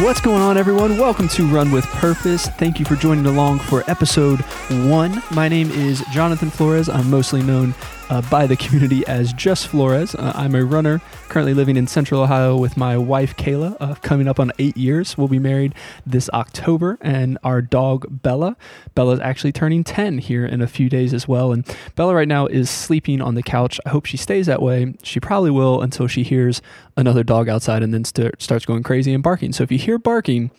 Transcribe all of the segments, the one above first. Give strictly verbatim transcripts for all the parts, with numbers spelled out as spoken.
What's going on, everyone? Welcome to Run With Purpose. Thank you for joining along for episode one. My name is Jonathan Flores. I'm mostly known uh, by the community as Jess Flores. Uh, I'm a runner currently living in Central Ohio with my wife, Kayla, uh, coming up on eight years. We'll be married this October, and our dog, Bella. Bella's actually turning ten here in a few days as well, and Bella right now is sleeping on the couch. I hope she stays that way. She probably will until she hears another dog outside and then st- starts going crazy and barking. So if you hear barking,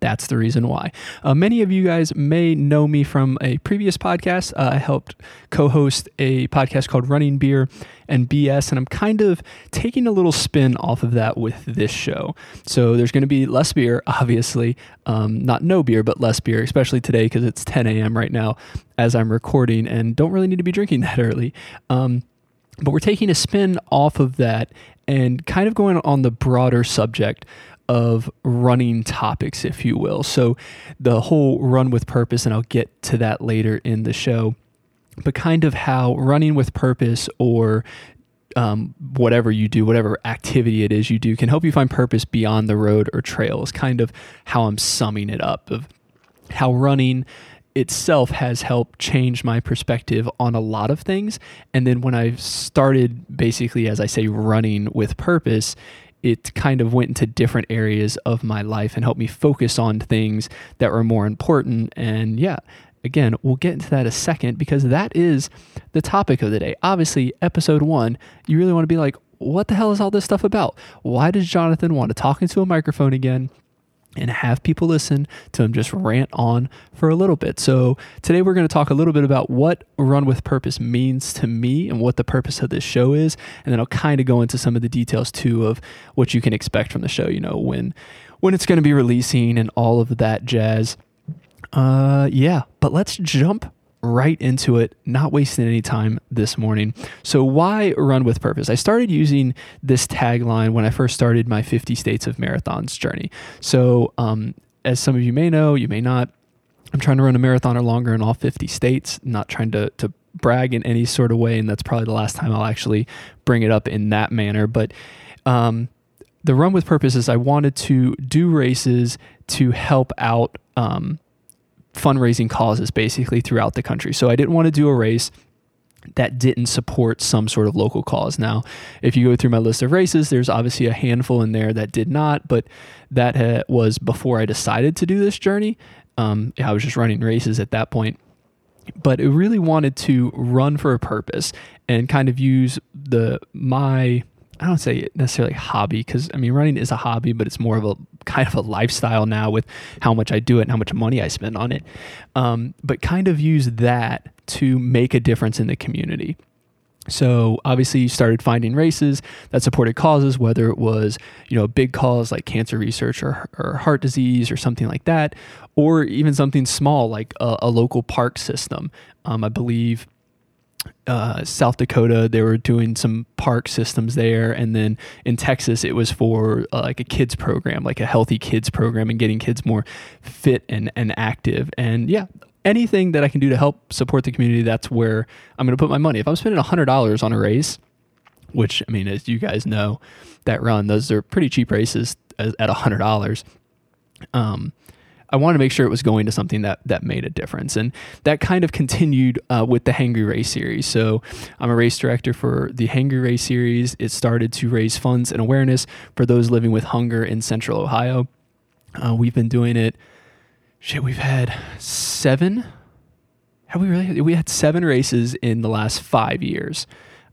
that's the reason why. Uh, many of you guys may know me from a previous podcast. Uh, I helped co-host a podcast called Running, Beer, and B S, and I'm kind of taking a little spin off of that with this show. So there's going to be less beer, obviously. Um, not no beer, but less beer, especially today because it's ten a.m. right now as I'm recording and don't really need to be drinking that early. Um, but we're taking a spin off of that and kind of going on the broader subject of running topics, if you will. So the whole Run With Purpose, and I'll get to that later in the show, but kind of how running with purpose or um, whatever you do, whatever activity it is you do, can help you find purpose beyond the road or trail is kind of how I'm summing it up, of how running itself has helped change my perspective on a lot of things. And then when I started, basically, as I say, running with purpose, it kind of went into different areas of my life and helped me focus on things that were more important. And yeah, again, we'll get into that in a second because that is the topic of the day. Obviously, episode one, you really want to be like, what the hell is all this stuff about? Why does Jonathan want to talk into a microphone again and have people listen to him just rant on for a little bit? So today we're going to talk a little bit about what Run With Purpose means to me and what the purpose of this show is. And then I'll kind of go into some of the details too of what you can expect from the show, you know, when, when it's going to be releasing and all of that jazz. Uh, yeah, but let's jump right into it, not wasting any time this morning. So why Run With Purpose? I started using this tagline when I first started my fifty States of Marathons journey. So um, as some of you may know, you may not, I'm trying to run a marathon or longer in all fifty states, not trying to, to brag in any sort of way. And that's probably the last time I'll actually bring it up in that manner. But um, the Run With Purpose is I wanted to do races to help out um fundraising causes basically throughout the country. So I didn't want to do a race that didn't support some sort of local cause. Now, if you go through my list of races, there's obviously a handful in there that did not, but that ha- was before I decided to do this journey. Um, I was just running races at that point, but I really wanted to run for a purpose and kind of use the, my, I don't say necessarily hobby, because I mean, running is a hobby, but it's more of a kind of a lifestyle now with how much I do it and how much money I spend on it. Um, but kind of use that to make a difference in the community. So obviously you started finding races that supported causes, whether it was, you know, a big cause like cancer research or, or heart disease or something like that, or even something small like a, a local park system. Um, I believe Uh, South Dakota, they were doing some park systems there. And then in Texas, it was for uh, like a kids program, like a healthy kids program and getting kids more fit and, and active. And yeah, anything that I can do to help support the community, that's where I'm going to put my money. If I'm spending one hundred dollars on a race, which, I mean, as you guys know, that run, those are pretty cheap races at one hundred dollars. Um, I wanted to make sure it was going to something that, that made a difference. And that kind of continued uh, with the Hangry Race series. So I'm a race director for the Hangry Race series. It started to raise funds and awareness for those living with hunger in Central Ohio. Uh, we've been doing it. Shit, we've had seven. Have we really? We had seven races in the last five years.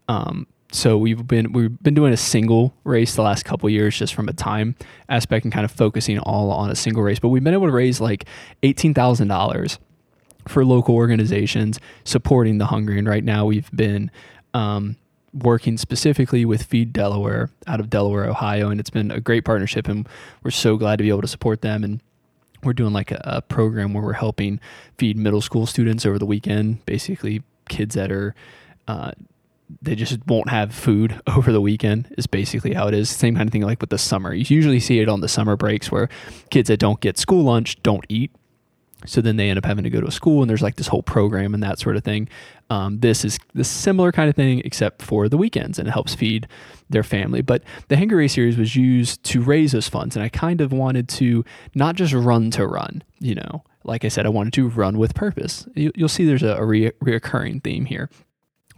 Um, So we've been we've been doing a single race the last couple of years just from a time aspect and kind of focusing all on a single race. But we've been able to raise like eighteen thousand dollars for local organizations supporting the hungry. And right now we've been um, working specifically with Feed Delaware out of Delaware, Ohio. And it's been a great partnership and we're so glad to be able to support them. And we're doing like a, a program where we're helping feed middle school students over the weekend, basically kids that are... Uh, they just won't have food over the weekend is basically how it is. Same kind of thing like with the summer. You usually see it on the summer breaks where kids that don't get school lunch don't eat. So then they end up having to go to a school, and there's like this whole program and that sort of thing. Um, this is the similar kind of thing, except for the weekends, and it helps feed their family. But the Hangry Race series was used to raise those funds. And I kind of wanted to not just run to run, you know, like I said, I wanted to run with purpose. You, you'll see there's a, a re- reoccurring theme here.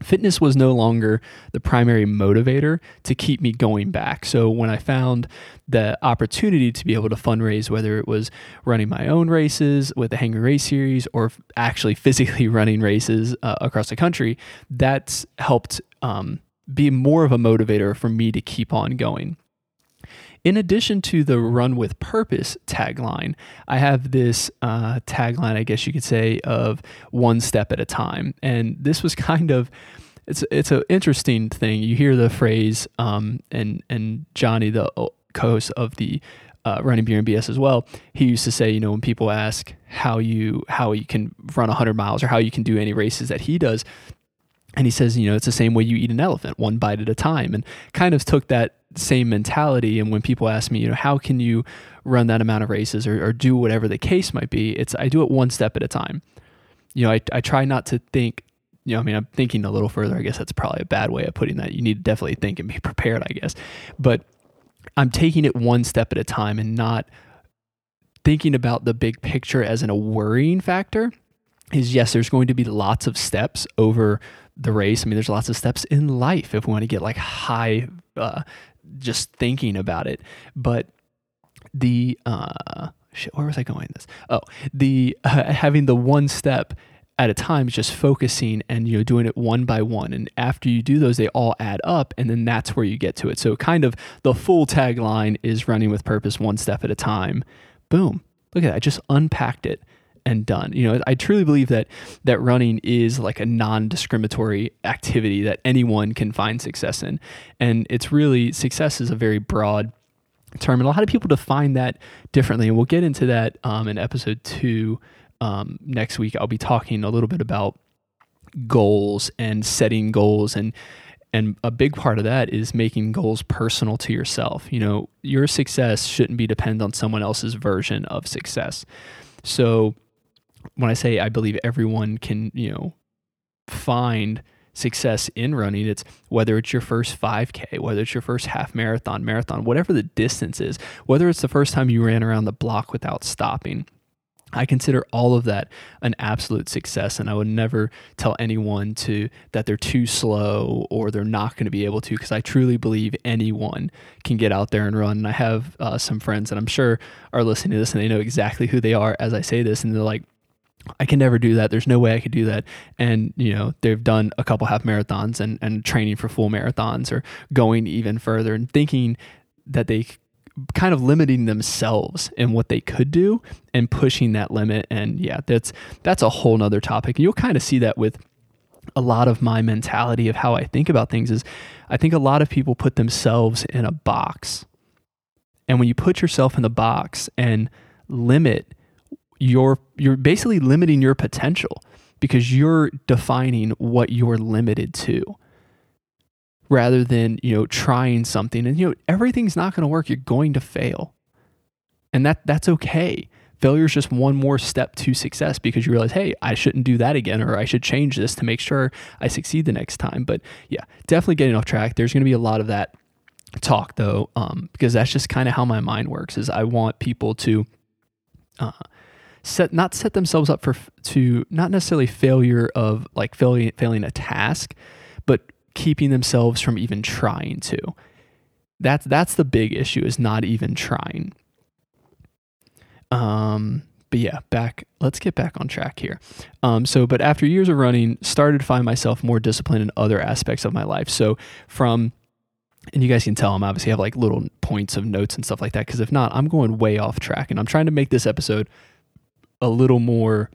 Fitness was no longer the primary motivator to keep me going back. So when I found the opportunity to be able to fundraise, whether it was running my own races with the Hangry Race series or actually physically running races uh, across the country, that's helped um, be more of a motivator for me to keep on going. In addition to the Run with Purpose tagline, I have this uh, tagline, I guess you could say, of one step at a time. And this was kind of, it's it's an interesting thing. You hear the phrase, um, and, and Johnny, the co-host of the uh, Running, Beer, and B S as well, he used to say, you know, when people ask how you, how you can run one hundred miles or how you can do any races that he does, and he says, you know, it's the same way you eat an elephant, one bite at a time, and kind of took that same mentality. And when people ask me, you know, how can you run that amount of races or, or do whatever the case might be, it's, I do it one step at a time. You know, I, I try not to think, you know, I mean, I'm thinking a little further. I guess that's probably a bad way of putting that. You need to definitely think and be prepared, I guess. But I'm taking it one step at a time and not thinking about the big picture as in a worrying factor. Is yes, there's going to be lots of steps over the race. I mean, there's lots of steps in life if we want to get like high, uh, just thinking about it. But the, uh, shit, where was I going with this? Oh, the, uh, having the one step at a time is just focusing and, you know, doing it one by one. And after you do those, they all add up, and then that's where you get to it. So kind of the full tagline is running with purpose, one step at a time. Boom. Look at that. I just unpacked it and done. You know, I truly believe that that running is like a non-discriminatory activity that anyone can find success in. And it's really, success is a very broad term, and a lot of people define that differently. And we'll get into that um, in episode two um, next week. I'll be talking a little bit about goals and setting goals, and and a big part of that is making goals personal to yourself. You know, your success shouldn't be dependent on someone else's version of success. So when I say I believe everyone can, you know, find success in running, it's whether it's your first five K, whether it's your first half marathon, marathon, whatever the distance is, whether it's the first time you ran around the block without stopping. I consider all of that an absolute success, and I would never tell anyone to that they're too slow or they're not going to be able to, because I truly believe anyone can get out there and run. And I have uh, some friends that I'm sure are listening to this, and they know exactly who they are as I say this, and they're like, I can never do that. There's no way I could do that. And, you know, they've done a couple half marathons and, and training for full marathons or going even further and thinking that they kind of limiting themselves and what they could do and pushing that limit. And yeah, that's, that's a whole nother topic. And you'll kind of see that with a lot of my mentality of how I think about things is I think a lot of people put themselves in a box. And when you put yourself in the box and limit, You're you're basically limiting your potential, because you're defining what you're limited to rather than, you know, trying something. And, you know, everything's not going to work. You're going to fail. And that that's okay. Failure is just one more step to success, because you realize, hey, I shouldn't do that again, or I should change this to make sure I succeed the next time. But yeah, definitely getting off track. There's going to be a lot of that talk though, um, because that's just kind of how my mind works, is I want people to... Uh, Set not set themselves up for to not necessarily failure of like failing failing a task, but keeping themselves from even trying to. That's that's the big issue, is not even trying. Um, but yeah, back. Let's get back on track here. Um, so, but after years of running, started to find myself more disciplined in other aspects of my life. So from. And you guys can tell I'm obviously have like little points of notes and stuff like that, because if not, I'm going way off track, and I'm trying to make this episode a little more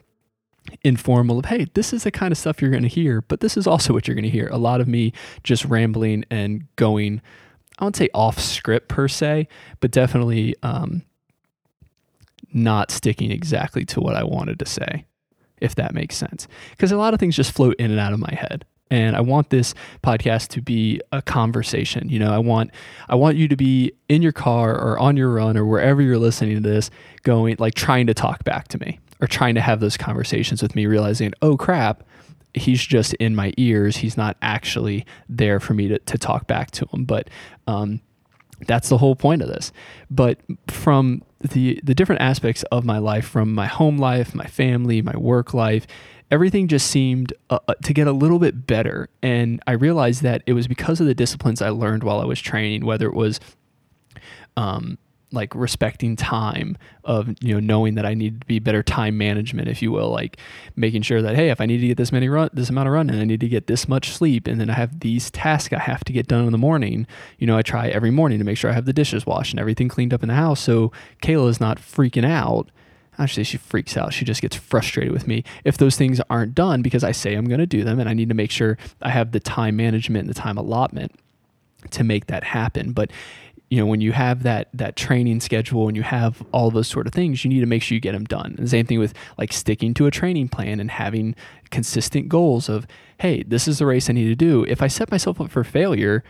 informal of, hey, this is the kind of stuff you're going to hear, but this is also what you're going to hear. A lot of me just rambling and going, I wouldn't say off script per se, but definitely um, not sticking exactly to what I wanted to say, if that makes sense. Because a lot of things just float in and out of my head. And I want this podcast to be a conversation. You know, I want I want you to be in your car or on your run or wherever you're listening to this, going like trying to talk back to me are trying to have those conversations with me, realizing, oh crap, he's just in my ears. He's not actually there for me to, to talk back to him. But um, that's the whole point of this. But from the the different aspects of my life, from my home life, my family, my work life, everything just seemed uh, to get a little bit better. And I realized that it was because of the disciplines I learned while I was training, whether it was um, like respecting time, of, you know, knowing that I needed to be better time management, if you will, like making sure that, hey, if I need to get this many run, this amount of run, and I need to get this much sleep, and then I have these tasks I have to get done in the morning. You know, I try every morning to make sure I have the dishes washed and everything cleaned up in the house, so Kayla is not freaking out. Actually, she freaks out. She just gets frustrated with me if those things aren't done, because I say I'm going to do them, and I need to make sure I have the time management and the time allotment to make that happen. But, you know, when you have that that training schedule and you have all those sort of things, you need to make sure you get them done. And the same thing with like sticking to a training plan and having consistent goals of, hey, this is the race I need to do. If I set myself up for failure,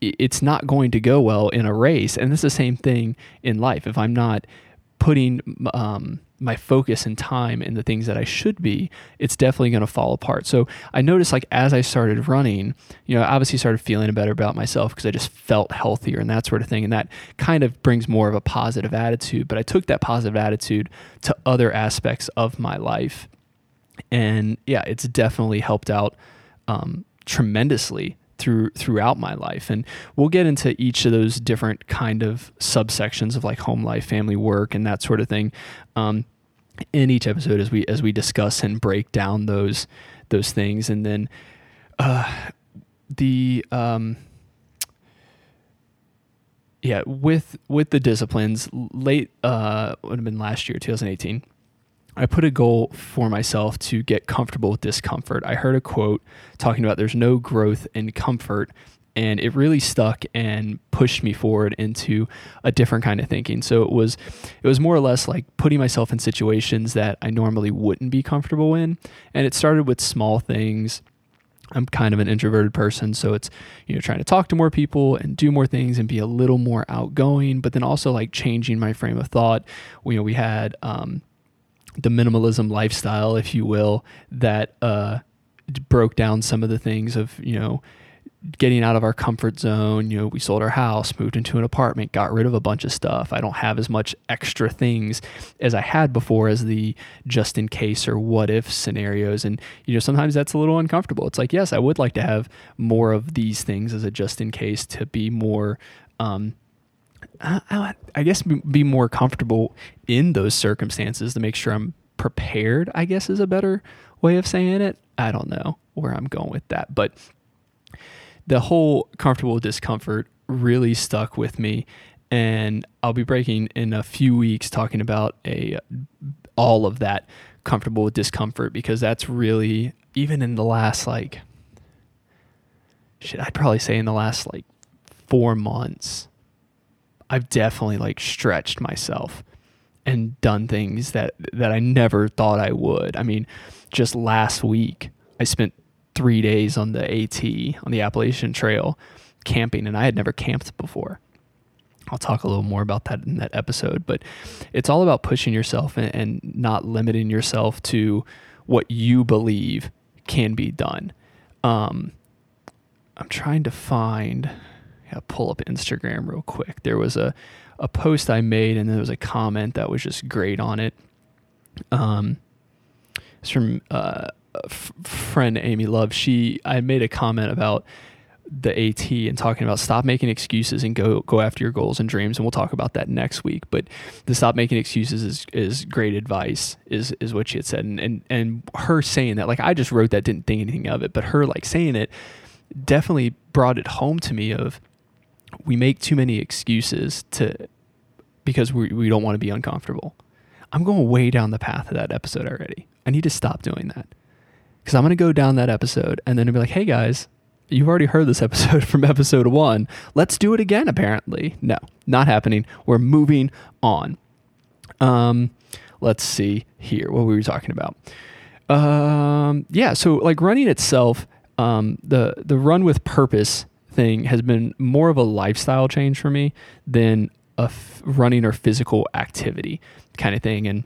it's not going to go well in a race. And it's the same thing in life. If I'm not putting um, my focus and time in the things that I should be, it's definitely going to fall apart. So I noticed, like, as I started running, you know, I obviously started feeling better about myself because I just felt healthier and that sort of thing. And that kind of brings more of a positive attitude, but I took that positive attitude to other aspects of my life. And yeah, it's definitely helped out um, tremendously through throughout my life. And we'll get into each of those different kind of subsections of like home life, family, work, and that sort of thing um, in each episode as we as we discuss and break down those those things. And then uh, the um, yeah with with the disciplines, late uh, would have been last year, twenty eighteen. I put a goal for myself to get comfortable with discomfort. I heard a quote talking about there's no growth in comfort, and it really stuck and pushed me forward into a different kind of thinking. So it was it was more or less like putting myself in situations that I normally wouldn't be comfortable in. And it started with small things. I'm kind of an introverted person, so it's, you know, trying to talk to more people and do more things and be a little more outgoing, but then also like changing my frame of thought. We, you know, we had um the minimalism lifestyle, if you will, that uh, broke down some of the things of, you know, getting out of our comfort zone. You know, we sold our house, moved into an apartment, got rid of a bunch of stuff. I don't have as much extra things as I had before, as the just in case or what if scenarios. And, you know, sometimes that's a little uncomfortable. It's like, yes, I would like to have more of these things as a just in case, to be more, um, I, I guess be more comfortable in those circumstances, to make sure I'm prepared, I guess, is a better way of saying it. I don't know where I'm going with that, but the whole comfortable discomfort really stuck with me. And I'll be breaking in a few weeks talking about a all of that comfortable with discomfort, because that's really, even in the last like shit, I'd probably say in the last like four months, I've definitely like stretched myself and done things that, that I never thought I would. I mean, just last week, I spent three days on the AT, on the Appalachian Trail, camping, and I had never camped before. I'll talk a little more about that in that episode, but it's all about pushing yourself and, and not limiting yourself to what you believe can be done. Um, I'm trying to find... Yeah, pull up Instagram real quick. There was a, a post I made, and there was a comment that was just great on it. Um, it's from uh, a f- friend Amy Love. She I made a comment about the AT and talking about stop making excuses and go go after your goals and dreams. And we'll talk about that next week. But the stop making excuses is, is great advice, is is what she had said. And, and and her saying that, like, I just wrote that, didn't think anything of it, but her like saying it definitely brought it home to me of, we make too many excuses to because we we don't want to be uncomfortable. I'm going way down the path of that episode already. I need to stop doing that, because I'm going to go down that episode and then I'll be like, hey guys, you've already heard this episode from episode one. Let's do it again, apparently. No, not happening. We're moving on. Um, let's see here what we were talking about. Um, yeah, so like running itself, um, the the run with purpose thing has been more of a lifestyle change for me than a f- running or physical activity kind of thing. And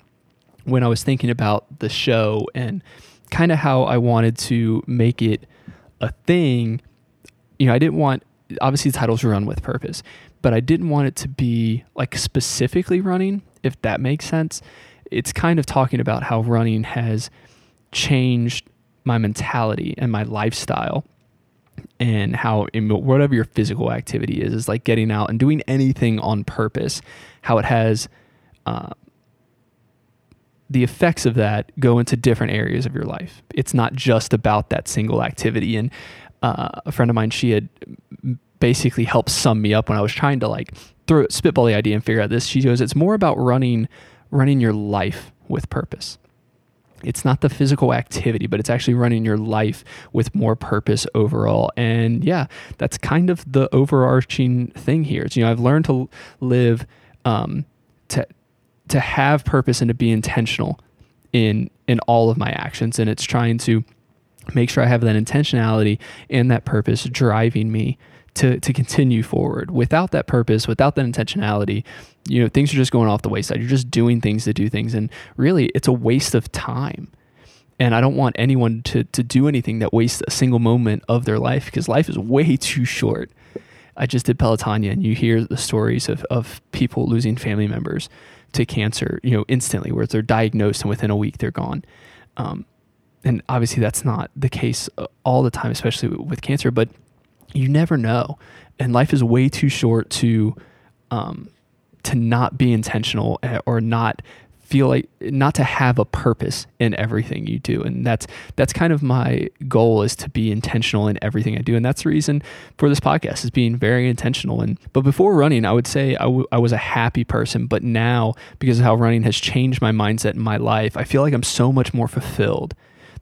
when I was thinking about the show and kind of how I wanted to make it a thing. You know, I didn't want, obviously the title's Run with Purpose, but I didn't want it to be like specifically running, if that makes sense. It's kind of talking about how running has changed my mentality and my lifestyle, and how in whatever your physical activity is, is like getting out and doing anything on purpose, how it has, uh, the effects of that go into different areas of your life. It's not just about that single activity. And uh, a friend of mine, she had basically helped sum me up when I was trying to like throw spitball the idea and figure out this. She goes, it's more about running, running your life with purpose. It's not the physical activity, but it's actually running your life with more purpose overall. And yeah, that's kind of the overarching thing here. It's, you know, I've learned to live, um, to, to have purpose and to be intentional in, in all of my actions. And it's trying to make sure I have that intentionality and that purpose driving me to, to continue forward. Without that purpose, without that intentionality, you know, things are just going off the wayside. You're just doing things to do things. And really it's a waste of time. And I don't want anyone to, to do anything that wastes a single moment of their life, because life is way too short. I just did Pelotonia, and you hear the stories of, of people losing family members to cancer, you know, instantly, where they're diagnosed and within a week they're gone. Um, and obviously that's not the case all the time, especially with cancer, but you never know. And life is way too short to, um, to not be intentional or not feel like, not to have a purpose in everything you do. And that's, that's kind of my goal, is to be intentional in everything I do. And that's the reason for this podcast, is being very intentional. And, but before running, I would say I, w- I was a happy person, but now, because of how running has changed my mindset in my life, I feel like I'm so much more fulfilled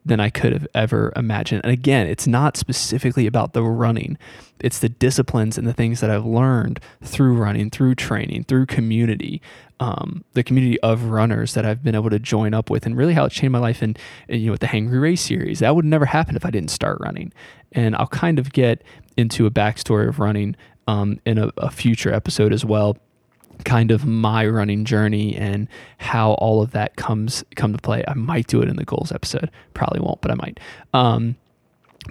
than I could have ever imagined. And again, it's not specifically about the running. It's the disciplines and the things that I've learned through running, through training, through community, um, the community of runners that I've been able to join up with, and really how it changed my life. And, and you know, with the Hangry Race series, that would never happen if I didn't start running. And I'll kind of get into a backstory of running um, in a, a future episode as well, kind of my running journey and how all of that comes come to play. I might do it in the goals episode, probably won't, but I might. Um,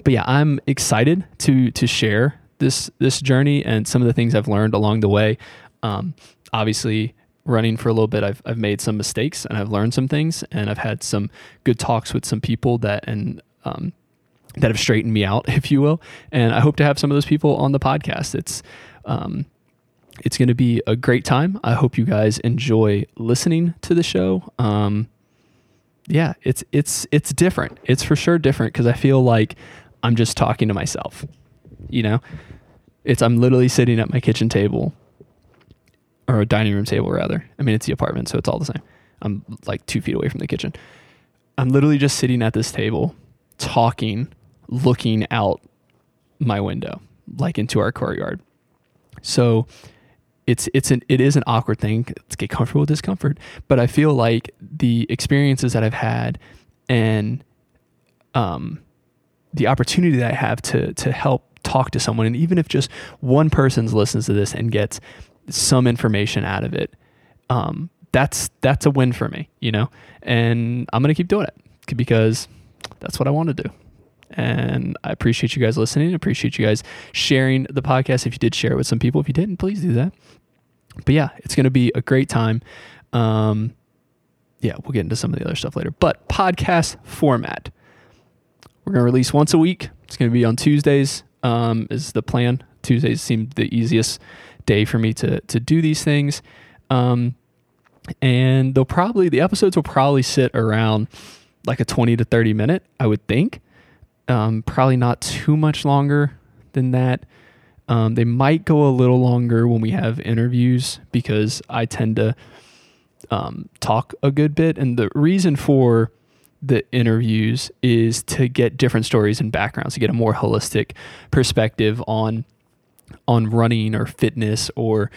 but yeah, I'm excited to to share this this journey and some of the things I've learned along the way. Um, obviously, running for a little bit, I've I've made some mistakes and I've learned some things, and I've had some good talks with some people that and um, that have straightened me out, if you will. And I hope to have some of those people on the podcast. It's um, It's going to be a great time. I hope you guys enjoy listening to the show. Um, yeah, it's it's it's different. It's for sure different, because I feel like I'm just talking to myself. You know, it's I'm literally sitting at my kitchen table, or a dining room table rather. I mean, it's the apartment, so it's all the same. I'm like two feet away from the kitchen. I'm literally just sitting at this table, talking, looking out my window, like into our courtyard. So. It's it's an it is an awkward thing to get comfortable with discomfort, but I feel like the experiences that I've had and um, the opportunity that I have to to help talk to someone, and even if just one person listens to this and gets some information out of it, um, that's that's a win for me, you know. And I'm gonna keep doing it because that's what I want to do. And I appreciate you guys listening. I appreciate you guys sharing the podcast. If you did share it with some people, if you didn't, please do that. But yeah, it's going to be a great time. Um, yeah, we'll get into some of the other stuff later. But podcast format, we're going to release once a week. It's going to be on Tuesdays, um, is the plan. Tuesdays seemed the easiest day for me to to do these things. Um, and they'll probably, the episodes will probably sit around like a twenty to thirty minute, I would think. Um, probably not too much longer than that. Um, they might go a little longer when we have interviews, because I tend to um, talk a good bit. And the reason for the interviews is to get different stories and backgrounds, to get a more holistic perspective on on running or fitness, or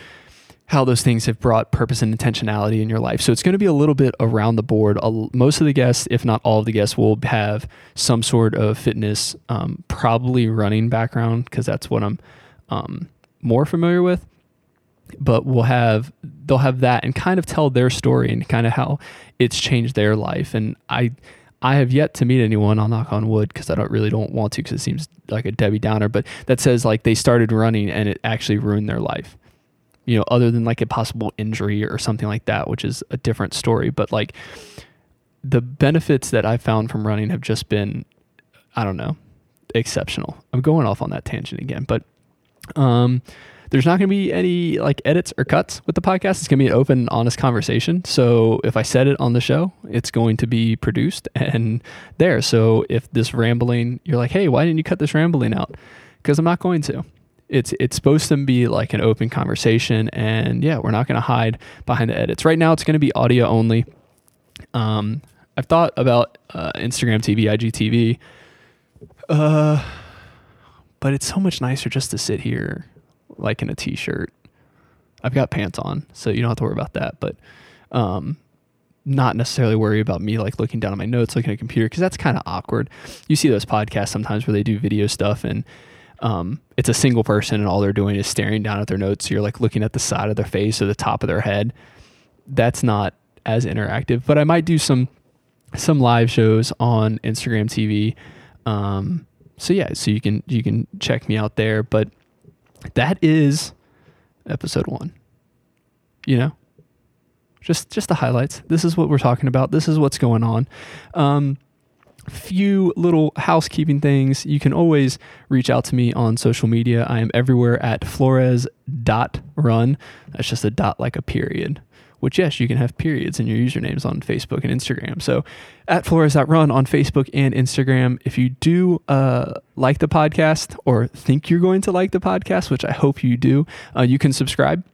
how those things have brought purpose and intentionality in your life. So it's going to be a little bit around the board. Most of the guests, if not all of the guests, will have some sort of fitness, um, probably running background, because that's what I'm um, more familiar with. but we'll have, they'll have that and kind of tell their story and kind of how it's changed their life. And I, I have yet to meet anyone, I'll knock on wood, because I don't really don't want to, because it seems like a Debbie Downer, but that says like they started running and it actually ruined their life, you know, other than like a possible injury or something like that, which is a different story. But like the benefits that I found from running have just been, I don't know, exceptional. I'm going off on that tangent again, but um, there's not going to be any like edits or cuts with the podcast. It's going to be an open, honest conversation. So if I said it on the show, it's going to be produced and there. So if this rambling, you're like, hey, why didn't you cut this rambling out? Because I'm not going to. It's it's supposed to be like an open conversation, and yeah, we're not going to hide behind the edits. Right now, it's going to be audio only. Um, I've thought about uh, Instagram T V, I G T V. Uh, but it's so much nicer just to sit here like in a t-shirt. I've got pants on, so you don't have to worry about that, but, um, not necessarily worry about me like looking down at my notes, looking at a computer. Cause that's kind of awkward. You see those podcasts sometimes where they do video stuff and, um, it's a single person and all they're doing is staring down at their notes. So you're like looking at the side of their face or the top of their head. That's not as interactive, but I might do some, some live shows on Instagram T V. Um, so yeah, so you can, you can check me out there, but that is episode one, you know, just, just the highlights. This is what we're talking about. This is what's going on. Um, few little housekeeping things. You can always reach out to me on social media. I am everywhere at flores dot run. That's just a dot, like a period, which yes, you can have periods in your usernames on Facebook and Instagram. So at flores dot run on Facebook and Instagram. If you do uh, like the podcast or think you're going to like the podcast, which I hope you do, uh, you can subscribe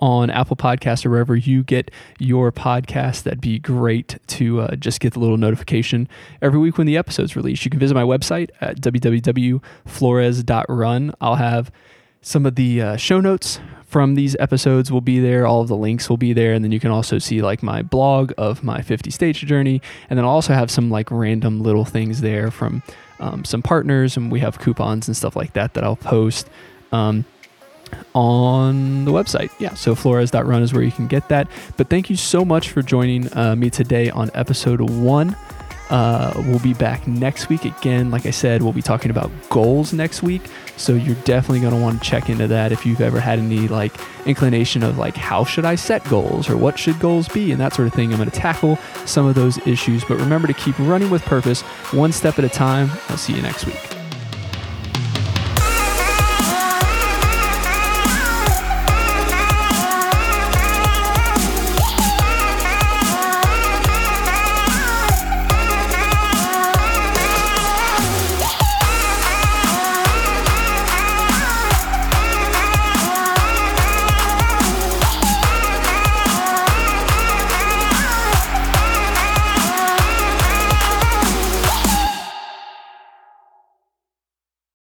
on Apple Podcasts or wherever you get your podcast. That'd be great to uh, just get the little notification every week when the episode's released. You can visit my website at w w w dot flores dot run. I'll have some of the uh, show notes from these episodes will be there. All of the links will be there. And then you can also see like my blog of my fifty states journey. And then I'll also have some like random little things there from um, some partners. And we have coupons and stuff like that that I'll post um, on the website. Yeah. So flores dot run is where you can get that. But thank you so much for joining uh, me today on episode one. Uh, we'll be back next week again. Like I said, we'll be talking about goals next week. So you're definitely going to want to check into that if you've ever had any like inclination of like, how should I set goals or what should goals be and that sort of thing. I'm going to tackle some of those issues, but remember to keep running with purpose, one step at a time. I'll see you next week.